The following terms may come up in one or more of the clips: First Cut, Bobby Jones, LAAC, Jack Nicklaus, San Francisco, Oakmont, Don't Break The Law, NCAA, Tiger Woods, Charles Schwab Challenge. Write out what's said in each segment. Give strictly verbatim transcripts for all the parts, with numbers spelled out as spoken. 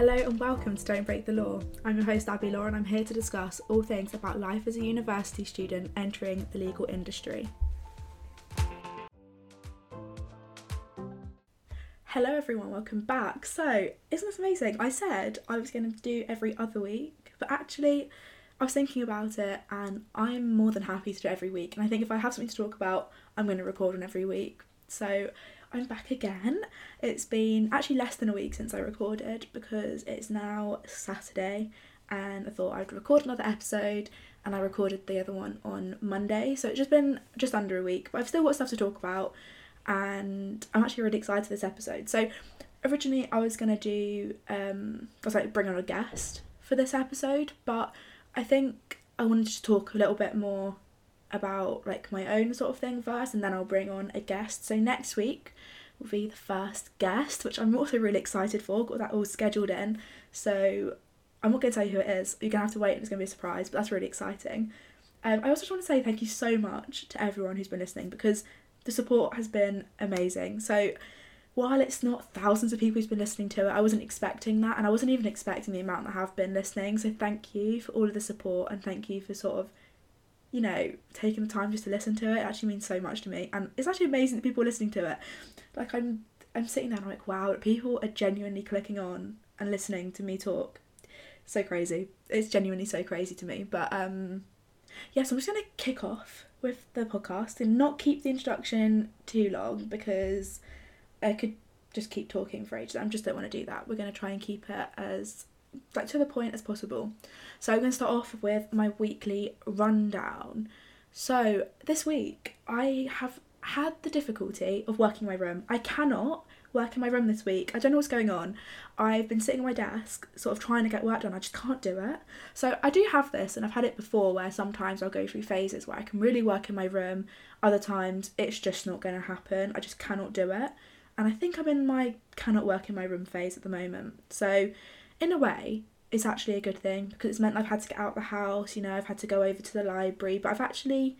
Hello and welcome to Don't Break the Law. I'm your host Abby Law and I'm here to discuss all things about life as a university student entering the legal industry. Hello everyone, welcome back. So, isn't this amazing? I said I was going to do every other week, but actually I was thinking about it and I'm more than happy to do every week, and I think if I have something to talk about I'm going to record on every week. So I'm back again. It's been actually less than a week since I recorded because it's now Saturday and I thought I'd record another episode, and I recorded the other one on Monday, so it's just been just under a week, but I've still got stuff to talk about and I'm actually really excited for this episode. So originally I was going to do, um, I was like bring on a guest for this episode, but I think I wanted to talk a little bit more about like my own sort of thing first, and then I'll bring on a guest. So next week will be the first guest, which I'm also really excited for. Got that all scheduled in, so I'm not going to tell you who it is. You're going to have to wait and it's going to be a surprise, but that's really exciting. Um, I also just want to say thank you so much to everyone who's been listening, because the support has been amazing. So while it's not thousands of people who's been listening to it, I wasn't expecting that, and I wasn't even expecting the amount that have been listening. So thank you for all of the support, and thank you for sort of, you know, taking the time just to listen to it. It actually means so much to me, and it's actually amazing that people are listening to it. Like I'm I'm sitting there and I'm like, wow, people are genuinely clicking on and listening to me talk. So crazy. It's genuinely so crazy to me. But um yeah, so I'm just gonna kick off with the podcast and not keep the introduction too long, because I could just keep talking for ages. I just don't want to do that. We're gonna try and keep it as like to the point as possible. So I'm going to start off with my weekly rundown. So this week I have had the difficulty of working in my room. I cannot work in my room this week. I don't know what's going on. I've been sitting at my desk sort of trying to get work done. I just can't do it. So I do have this, and I've had it before, where sometimes I'll go through phases where I can really work in my room. Other times it's just not going to happen. I just cannot do it. And I think I'm in my cannot work in my room phase at the moment. So in a way, it's actually a good thing, because it's meant I've had to get out of the house, you know, I've had to go over to the library, but I've actually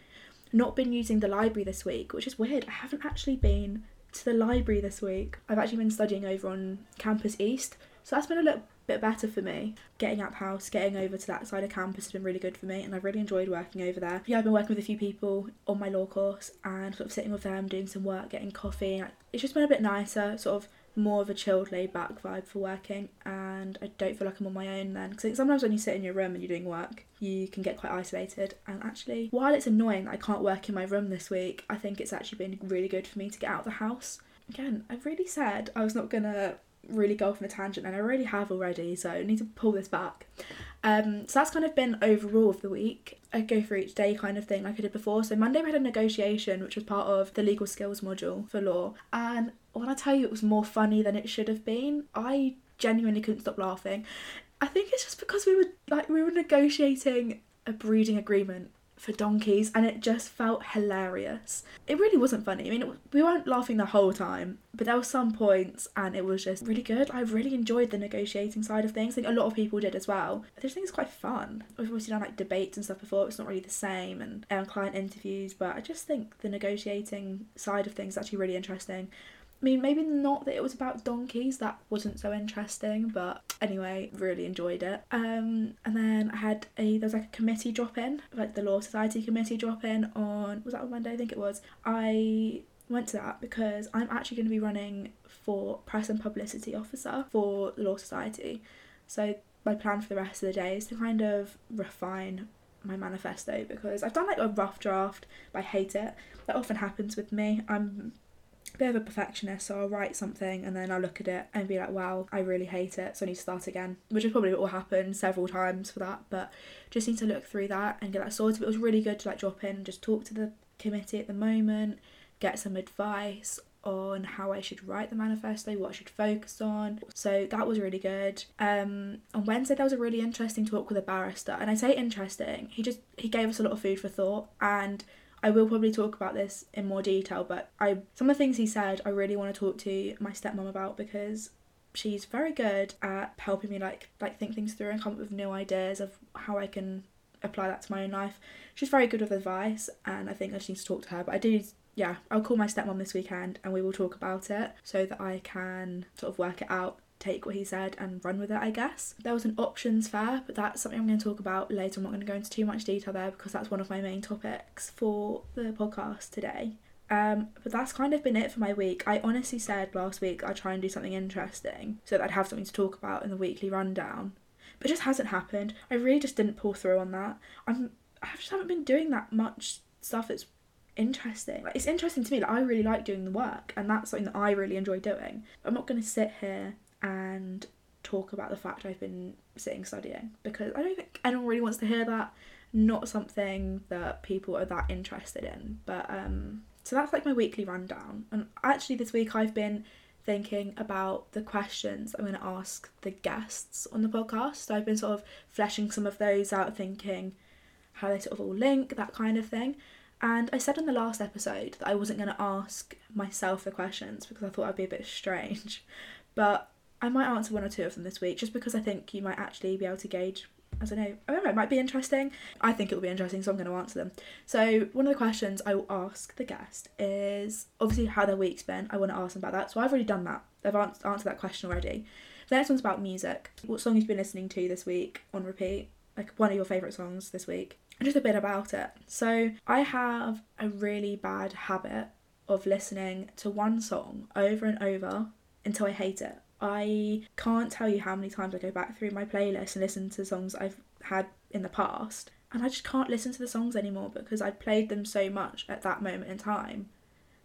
not been using the library this week, which is weird. I haven't actually been to the library this week. I've actually been studying over on Campus East, so that's been a little bit better for me. Getting out the house, getting over to that side of campus has been really good for me, and I've really enjoyed working over there. Yeah, I've been working with a few people on my law course and sort of sitting with them, doing some work, getting coffee. It's just been a bit nicer, sort of more of a chilled, laid-back vibe for working, and I don't feel like I'm on my own then, because sometimes when you sit in your room and you're doing work you can get quite isolated. And actually, while it's annoying that I can't work in my room this week, I think it's actually been really good for me to get out of the house. Again, I've really said I was not gonna really go off on a tangent, and I really have already, so I need to pull this back. Um, so that's kind of been overall of the week. I go through each day kind of thing like I did before. So Monday we had a negotiation, which was part of the legal skills module for law, and when I tell you it was more funny than it should have been, I genuinely couldn't stop laughing. I think it's just because we were like we were negotiating a breeding agreement for donkeys, and it just felt hilarious. It really wasn't funny. I mean, it, we weren't laughing the whole time, but there were some points and it was just really good. I really enjoyed the negotiating side of things. I think a lot of people did as well. I just think it's quite fun. We've obviously done like debates and stuff before. It's not really the same, and um, client interviews, but I just think the negotiating side of things is actually really interesting. I mean, maybe not that it was about donkeys, that wasn't so interesting, but anyway, really enjoyed it. Um, and then I had a, there was like a committee drop-in, like the Law Society committee drop-in on, was that on Monday? I think it was. I went to that because I'm actually going to be running for Press and Publicity Officer for the Law Society. So my plan for the rest of the day is to kind of refine my manifesto, because I've done like a rough draft, but I hate it. That often happens with me. I'm bit of a perfectionist, so I'll write something and then I'll look at it and be like, wow, I really hate it, so I need to start again, which is probably what will happen several times for that, but just need to look through that and get that sorted. But it was really good to like drop in and just talk to the committee at the moment, get some advice on how I should write the manifesto, what I should focus on, so that was really good. Um, on Wednesday there was a really interesting talk with a barrister, and I say interesting, he just he gave us a lot of food for thought, and I will probably talk about this in more detail, but I some of the things he said I really want to talk to my stepmom about, because she's very good at helping me like like think things through and come up with new ideas of how I can apply that to my own life. She's very good with advice, and I think I just need to talk to her. But I do, yeah, I'll call my stepmom this weekend and we will talk about it so that I can sort of work it out take what he said and run with it, I guess. There was an options fair, but that's something I'm going to talk about later. I'm not going to go into too much detail there because that's one of my main topics for the podcast today. Um, but that's kind of been it for my week. I honestly said last week I'd try and do something interesting so that I'd have something to talk about in the weekly rundown. But it just hasn't happened. I really just didn't pull through on that. I'm, I just haven't been doing that much stuff that's interesting. Like, it's interesting to me. Like, I really like doing the work, and that's something that I really enjoy doing. I'm not going to sit here and talk about the fact I've been sitting studying because I don't think anyone really wants to hear that. Not something that people are that interested in. But um, so that's like my weekly rundown. And actually this week I've been thinking about the questions I'm going to ask the guests on the podcast. So I've been sort of fleshing some of those out, thinking how they sort of all link, that kind of thing. And I said in the last episode that I wasn't going to ask myself the questions because I thought I'd be a bit strange. But I might answer one or two of them this week just because I think you might actually be able to gauge, I don't know, I don't know, it might be interesting. I think it'll be interesting, so I'm going to answer them. So one of the questions I will ask the guest is obviously how their week's been. I want to ask them about that. So I've already done that. I've answered that question already. The next one's about music. What song have you been listening to this week on repeat? Like one of your favourite songs this week. Just a bit about it. So I have a really bad habit of listening to one song over and over until I hate it. I can't tell you how many times I go back through my playlist and listen to songs I've had in the past, and I just can't listen to the songs anymore because I played them so much at that moment in time.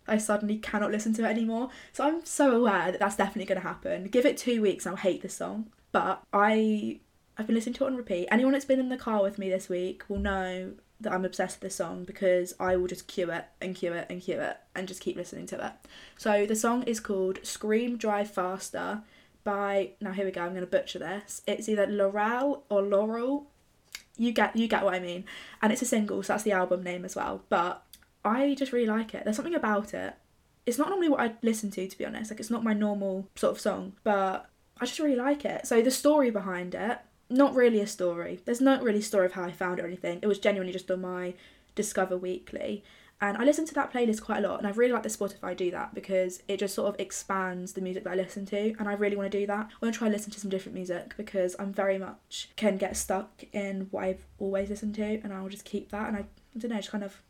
I suddenly cannot listen to it anymore. So I'm so aware that that's definitely going to happen. Give it two weeks and I'll hate this song. But I... I've been listening to it on repeat. Anyone that's been in the car with me this week will know that I'm obsessed with this song because I will just cue it and cue it and cue it and just keep listening to it. So the song is called Scream Drive Faster by, now here we go, I'm going to butcher this. It's either Laurel or Laurel. You get you get what I mean. And it's a single, so that's the album name as well. But I just really like it. There's something about it. It's not normally what I'd listen to, to be honest. Like, it's not my normal sort of song, but I just really like it. So the story behind it, not really a story. There's not really a story of how I found it or anything. It was genuinely just on my Discover Weekly. And I listen to that playlist quite a lot. And I really like that Spotify do that because it just sort of expands the music that I listen to. And I really want to do that. I want to try and listen to some different music because I'm very much can get stuck in what I've always listened to. And I'll just keep that. And I, I don't know, just kind of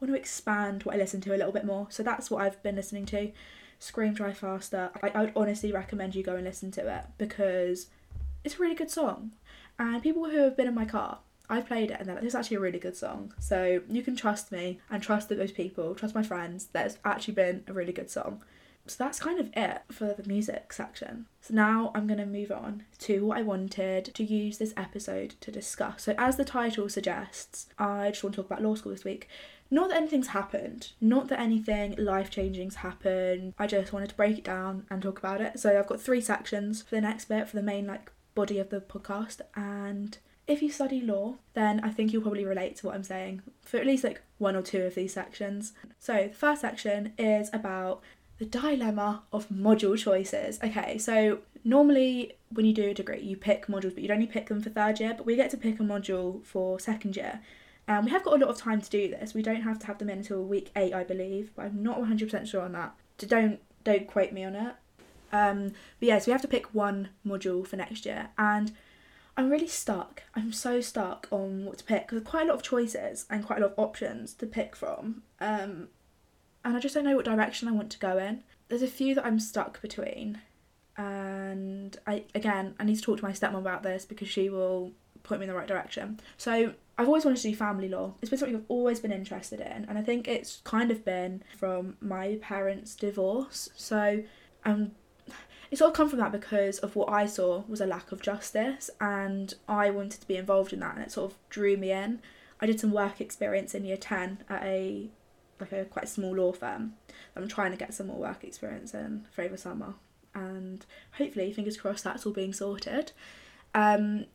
want to expand what I listen to a little bit more. So that's what I've been listening to. Scream Drive Faster. I, I would honestly recommend you go and listen to it because it's a really good song, and people who have been in my car, I've played it and they're like, this is actually a really good song. So you can trust me and trust those people, trust my friends, that it's actually been a really good song. So that's kind of it for the music section. So now I'm going to move on to what I wanted to use this episode to discuss. So as the title suggests, I just want to talk about law school this week. Not that anything's happened, not that anything life-changing's happened. I just wanted to break it down and talk about it. So I've got three sections for the next bit, for the main like body of the podcast, and if you study law then I think you'll probably relate to what I'm saying for at least like one or two of these sections. So the first section is about the dilemma of module choices. Okay, so normally when you do a degree you pick modules, but you'd only pick them for third year, but we get to pick a module for second year. And um, we have got a lot of time to do this. We don't have to have them in until week eight, I believe, but I'm not one hundred percent sure on that. So don't don't quote me on it. Um, but yeah, so we have to pick one module for next year, and I'm really stuck. I'm so stuck on what to pick because quite a lot of choices and quite a lot of options to pick from, um, and I just don't know what direction I want to go in. There's a few that I'm stuck between, and I again I need to talk to my stepmom about this because she will point me in the right direction. So I've always wanted to do family law. It's been something I've always been interested in, and I think it's kind of been from my parents' divorce. So I'm It sort of come from that because of what I saw was a lack of justice, and I wanted to be involved in that, and it sort of drew me in. I did some work experience in year ten at a like a quite small law firm. I'm trying to get some more work experience in for over summer, and hopefully, fingers crossed, that's all being sorted. Um,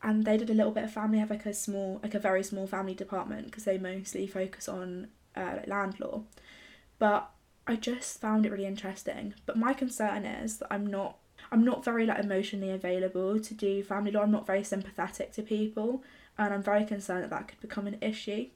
and they did a little bit of family. I have like a small, like a very small family department because they mostly focus on uh, like land law, but I just found it really interesting. But my concern is that I'm not I'm not very like emotionally available to do family law. I'm not very sympathetic to people, and I'm very concerned that that could become an issue.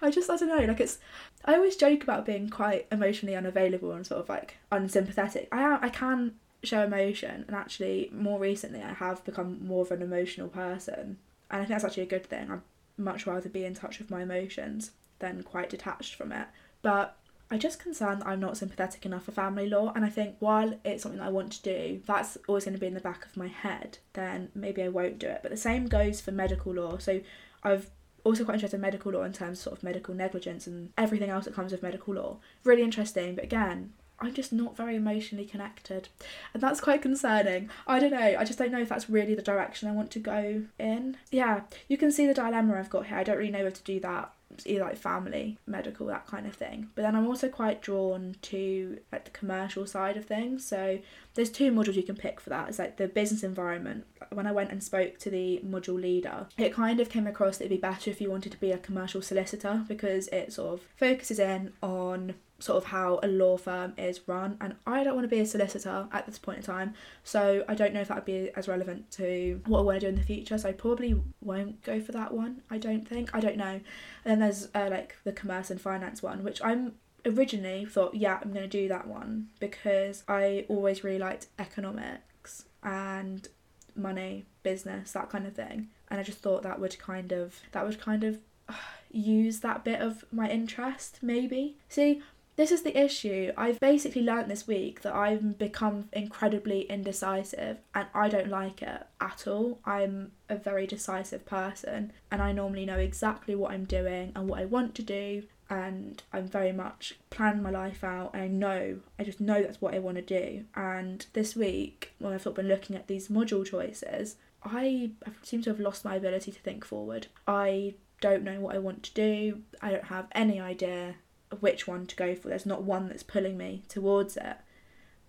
I just I don't know like it's I always joke about being quite emotionally unavailable and sort of like unsympathetic. I am I can show emotion, and actually more recently I have become more of an emotional person, and I think that's actually a good thing. I'd much rather be in touch with my emotions than quite detached from it. But I'm just concerned that I'm not sympathetic enough for family law, and I think while it's something that I want to do, that's always going to be in the back of my head, then maybe I won't do it. But the same goes for medical law. So I've also quite interested in medical law in terms of sort of medical negligence and everything else that comes with medical law. Really interesting, but again, I'm just not very emotionally connected, and that's quite concerning. I don't know, I just don't know if that's really the direction I want to go in. Yeah, you can see the dilemma I've got here. I don't really know where to do that, either like family, medical, that kind of thing. But then I'm also quite drawn to like the commercial side of things. So there's two modules you can pick for that. It's like the business environment. When I went and spoke to the module leader, it kind of came across that it'd be better if you wanted to be a commercial solicitor, because it sort of focuses in on sort of how a law firm is run, and I don't want to be a solicitor at this point in time, so I don't know if that would be as relevant to what I want to do in the future, so I probably won't go for that one, I don't think, I don't know. And then there's uh, like the commerce and finance one, which I'm originally thought, yeah, I'm going to do that one, because I always really liked economics and money, business, that kind of thing, and I just thought that would kind of, that would kind of uh, use that bit of my interest, maybe. See, this is the issue. I've basically learnt this week that I've become incredibly indecisive, and I don't like it at all. I'm a very decisive person, and I normally know exactly what I'm doing and what I want to do, and I'm very much plan my life out, and I know, I just know that's what I want to do. And this week, when I've sort of been looking at these module choices, I seem to have lost my ability to think forward. I don't know what I want to do. I don't have any idea which one to go for. There's not one that's pulling me towards it,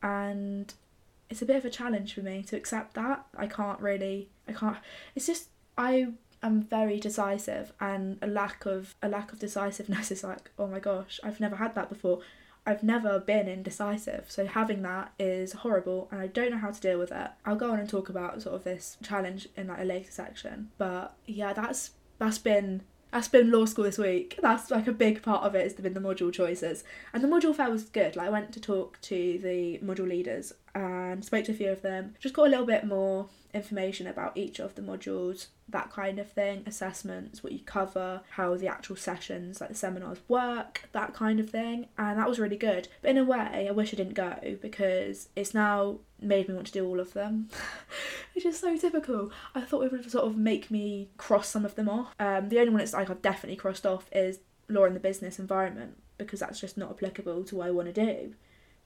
and it's a bit of a challenge for me to accept that. I can't really I can't it's just I am very decisive, and a lack of a lack of decisiveness is like, oh my gosh, I've never had that before. I've never been indecisive, so having that is horrible, and I don't know how to deal with it. I'll go on and talk about sort of this challenge in like a later section, but yeah, that's that's been That's been law school this week. That's like a big part of it, has been the module choices. And the module fair was good. Like, I went to talk to the module leaders and spoke to a few of them. Just got a little bit more information about each of the modules, that kind of thing, assessments, what you cover, how the actual sessions, like the seminars work, that kind of thing. And that was really good. But in a way, I wish I didn't go, because it's now made me want to do all of them, which is so typical. I thought it would sort of make me cross some of them off. Um, the only one that's like I've definitely crossed off is law in the business environment, because that's just not applicable to what I want to do.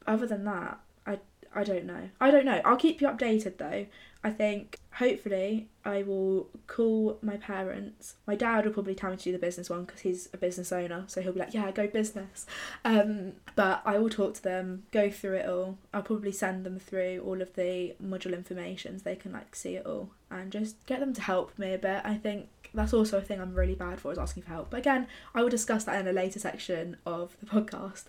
But other than that, I I don't know. I don't know. I'll keep you updated though. I think hopefully I will call my parents. My dad will probably tell me to do the business one, because he's a business owner, so he'll be like, yeah, go business. Um, but I will talk to them, go through it all. I'll probably send them through all of the module information so they can like see it all, and just get them to help me a bit. I think that's also a thing I'm really bad for, is asking for help. But again, I will discuss that in a later section of the podcast.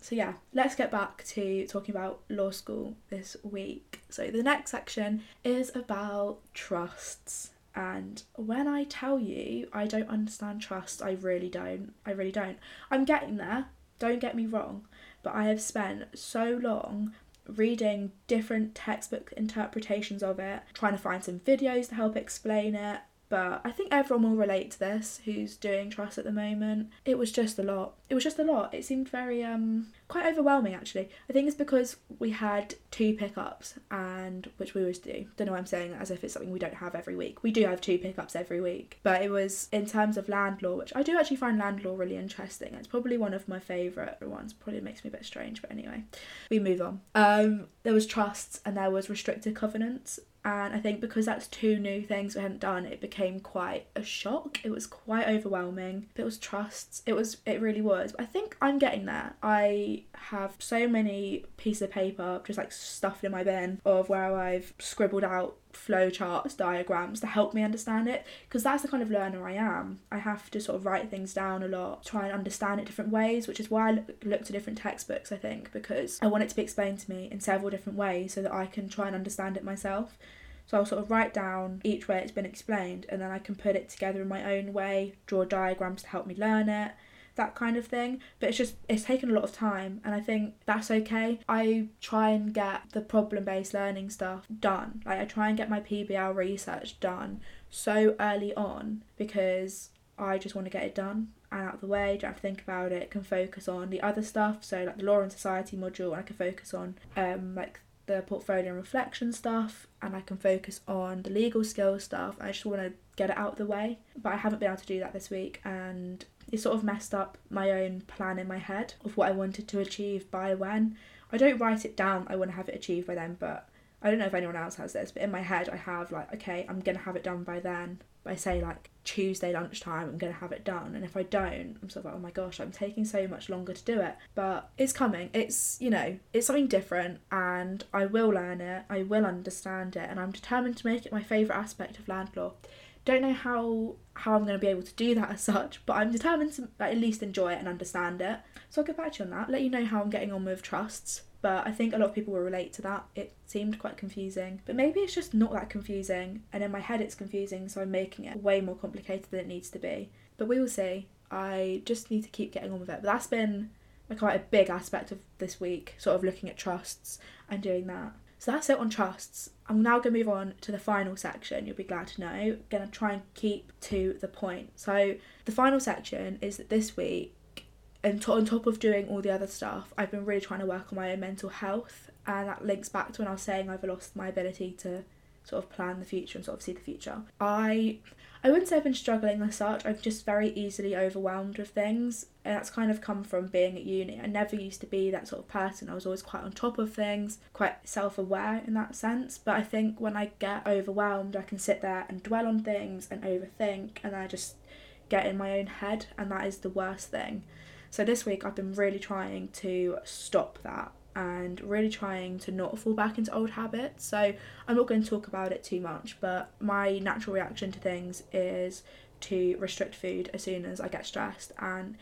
So yeah, let's get back to talking about law school this week. So the next section is about trusts. And when I tell you I don't understand trusts, I really don't. I really don't. I'm getting there, don't get me wrong, but I have spent so long reading different textbook interpretations of it, trying to find some videos to help explain it. But I think everyone will relate to this who's doing trust at the moment. It was just a lot. It was just a lot. It seemed very, um, quite overwhelming actually. I think it's because we had two pickups, and which we always do. Don't know why I'm saying that as if it's something we don't have every week. We do have two pickups every week. But it was in terms of land law, which I do actually find land law really interesting. It's probably one of my favourite ones. Probably makes me a bit strange, but anyway, we move on. Um, there was trusts, and there was restricted covenants. And I think because that's two new things we hadn't done, it became quite a shock. It was quite overwhelming. It was trusts. It was. It really was. But I think I'm getting there. I have so many pieces of paper just like stuffed in my bin, of where I've scribbled out flowcharts, diagrams to help me understand it, because that's the kind of learner I am. I have to sort of write things down a lot, try and understand it different ways, which is why I look to different textbooks, I think, because I want it to be explained to me in several different ways so that I can try and understand it myself. So I'll sort of write down each way it's been explained, and then I can put it together in my own way, draw diagrams to help me learn it, that kind of thing. But it's just, it's taken a lot of time, and I think that's okay. I try and get the problem-based learning stuff done. Like, I try and get my P B L research done so early on because I just want to get it done and out of the way, don't have to think about it, can focus on the other stuff, so like the law and society module, and I can focus on um like the portfolio and reflection stuff, and I can focus on the legal skills stuff. I just want to get it out of the way, but I haven't been able to do that this week, and it sort of messed up my own plan in my head of what I wanted to achieve by when. I don't write it down, I want to have it achieved by then, but I don't know if anyone else has this, but in my head I have like, okay, I'm gonna have it done by then. I say like Tuesday lunchtime I'm gonna have it done, and if I don't, I'm sort of like, oh my gosh, I'm taking so much longer to do it. But it's coming, it's, you know, it's something different, and I will learn it, I will understand it, and I'm determined to make it my favourite aspect of land law. Don't know how how I'm going to be able to do that as such, but I'm determined to like, at least enjoy it and understand it. So I'll get back to you on that, let you know how I'm getting on with trusts. But I think a lot of people will relate to that. It seemed quite confusing, but maybe it's just not that confusing, and in my head it's confusing, so I'm making it way more complicated than it needs to be. But we will see. I just need to keep getting on with it. But that's been like quite a big aspect of this week, sort of looking at trusts and doing that. So that's it on trusts. I'm now going to move on to the final section, you'll be glad to know. Going to try and keep to the point. So the final section is that this week, and to- on top of doing all the other stuff, I've been really trying to work on my own mental health, and that links back to when I was saying I've lost my ability to sort of plan the future and sort of see the future. I I wouldn't say I've been struggling as such, I'm just very easily overwhelmed with things, and that's kind of come from being at uni. I never used to be that sort of person, I was always quite on top of things, quite self-aware in that sense, but I think when I get overwhelmed I can sit there and dwell on things and overthink, and I just get in my own head, and that is the worst thing. So this week I've been really trying to stop that and really trying to not fall back into old habits. So I'm not going to talk about it too much, but my natural reaction to things is to restrict food as soon as I get stressed, and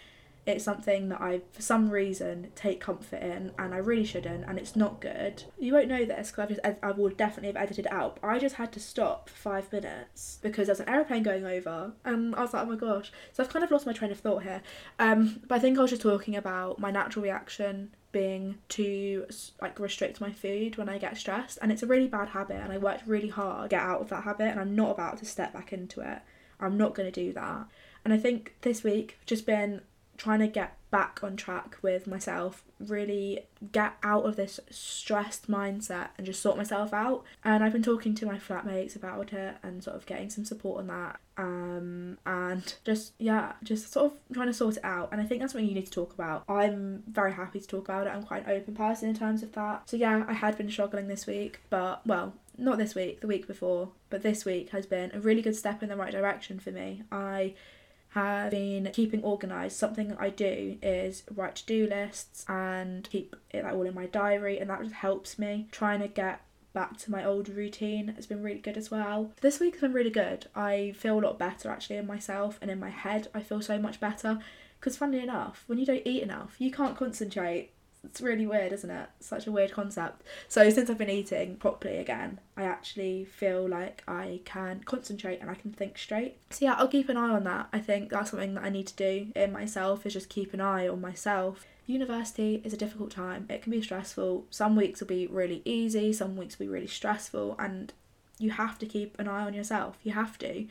it's something that I, for some reason, take comfort in, and I really shouldn't, and it's not good. You won't know this because I've just ed- I will definitely have edited it out. I just had to stop for five minutes because there's an aeroplane going over, and I was like, oh my gosh. So I've kind of lost my train of thought here. Um, but I think I was just talking about my natural reaction being to like restrict my food when I get stressed, and it's a really bad habit, and I worked really hard to get out of that habit, and I'm not about to step back into it. I'm not going to do that. And I think this week just been trying to get back on track with myself, really get out of this stressed mindset and just sort myself out. And I've been talking to my flatmates about it and sort of getting some support on that, um and just yeah just sort of trying to sort it out. And I think that's something you need to talk about. I'm very happy to talk about it, I'm quite an open person in terms of that. So yeah, I had been struggling this week, but well, not this week, the week before, but this week has been a really good step in the right direction for me. I have been keeping organised. Something I do is write to-do lists and keep it like all in my diary, and that just helps me. Trying to get back to my old routine has been really good as well. This week has been really good. I feel a lot better actually in myself and in my head. I feel so much better because, funnily enough, when you don't eat enough you can't concentrate. It's really weird, isn't it? Such a weird concept. So since I've been eating properly again, I actually feel like I can concentrate and I can think straight. So yeah, I'll keep an eye on that. I think that's something that I need to do in myself, is just keep an eye on myself. University is a difficult time. It can be stressful. Some weeks will be really easy, some weeks will be really stressful, and you have to keep an eye on yourself. You have to.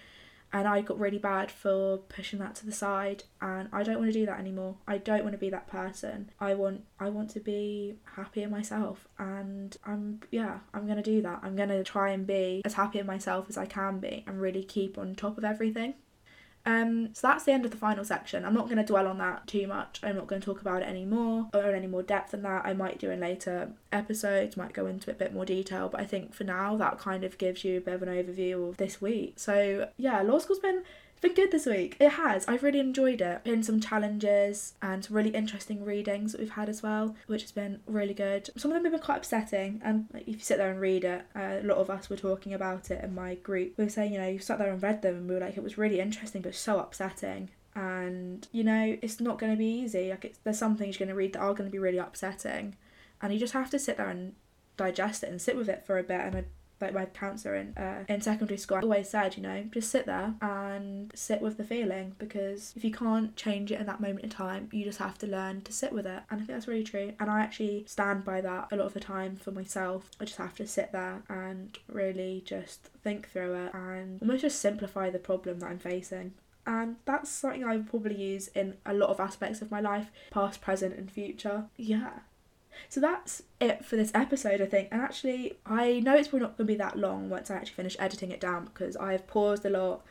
And I got really bad for pushing that to the side, and I don't want to do that anymore. I don't want to be that person. I want I want to be happy in myself, and I'm yeah, I'm going to do that. I'm going to try and be as happy in myself as I can be and really keep on top of everything. Um, so that's the end of the final section. I'm not going to dwell on that too much. I'm not going to talk about it anymore or in any more depth than that. I might do in later episodes, might go into a bit more detail, but I think for now that kind of gives you a bit of an overview of this week. So yeah, law school's been been good this week. It has. I've really enjoyed it. Been some challenges and really interesting readings that we've had as well, which has been really good. Some of them have been quite upsetting, and like, if you sit there and read it, uh, a lot of us were talking about it in my group. We were saying, you know, you sat there and read them, and we were like, it was really interesting but so upsetting. And you know, it's not going to be easy. Like it's, there's some things you're going to read that are going to be really upsetting, and you just have to sit there and digest it and sit with it for a bit. And I like my counsellor in uh, in secondary school always said, you know, just sit there and sit with the feeling, because if you can't change it in that moment in time, you just have to learn to sit with it. And I think that's really true, and I actually stand by that a lot of the time for myself. I just have to sit there and really just think through it and almost just simplify the problem that I'm facing. And that's something I would probably use in a lot of aspects of my life, past, present and future. Yeah. So that's it for this episode, I think. And actually, I know it's probably not going to be that long once I actually finish editing it down, because I've paused a lot,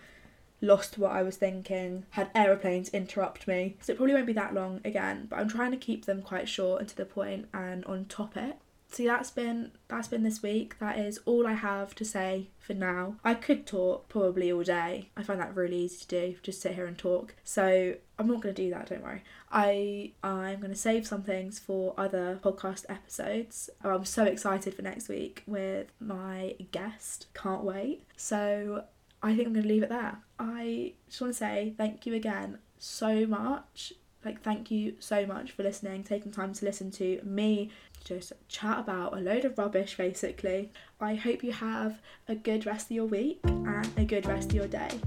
lost what I was thinking, had aeroplanes interrupt me. So it probably won't be that long again, but I'm trying to keep them quite short and to the point and on topic. See, that's been that's been this week. That is all I have to say for now. I could talk probably all day. I find that really easy to do, just sit here and talk. So I'm not going to do that, don't worry. I, I'm going to save some things for other podcast episodes. I'm so excited for next week with my guest. Can't wait. So I think I'm going to leave it there. I just want to say thank you again so much. Like, thank you so much for listening, taking time to listen to me just chat about a load of rubbish, basically. I hope you have a good rest of your week and a good rest of your day.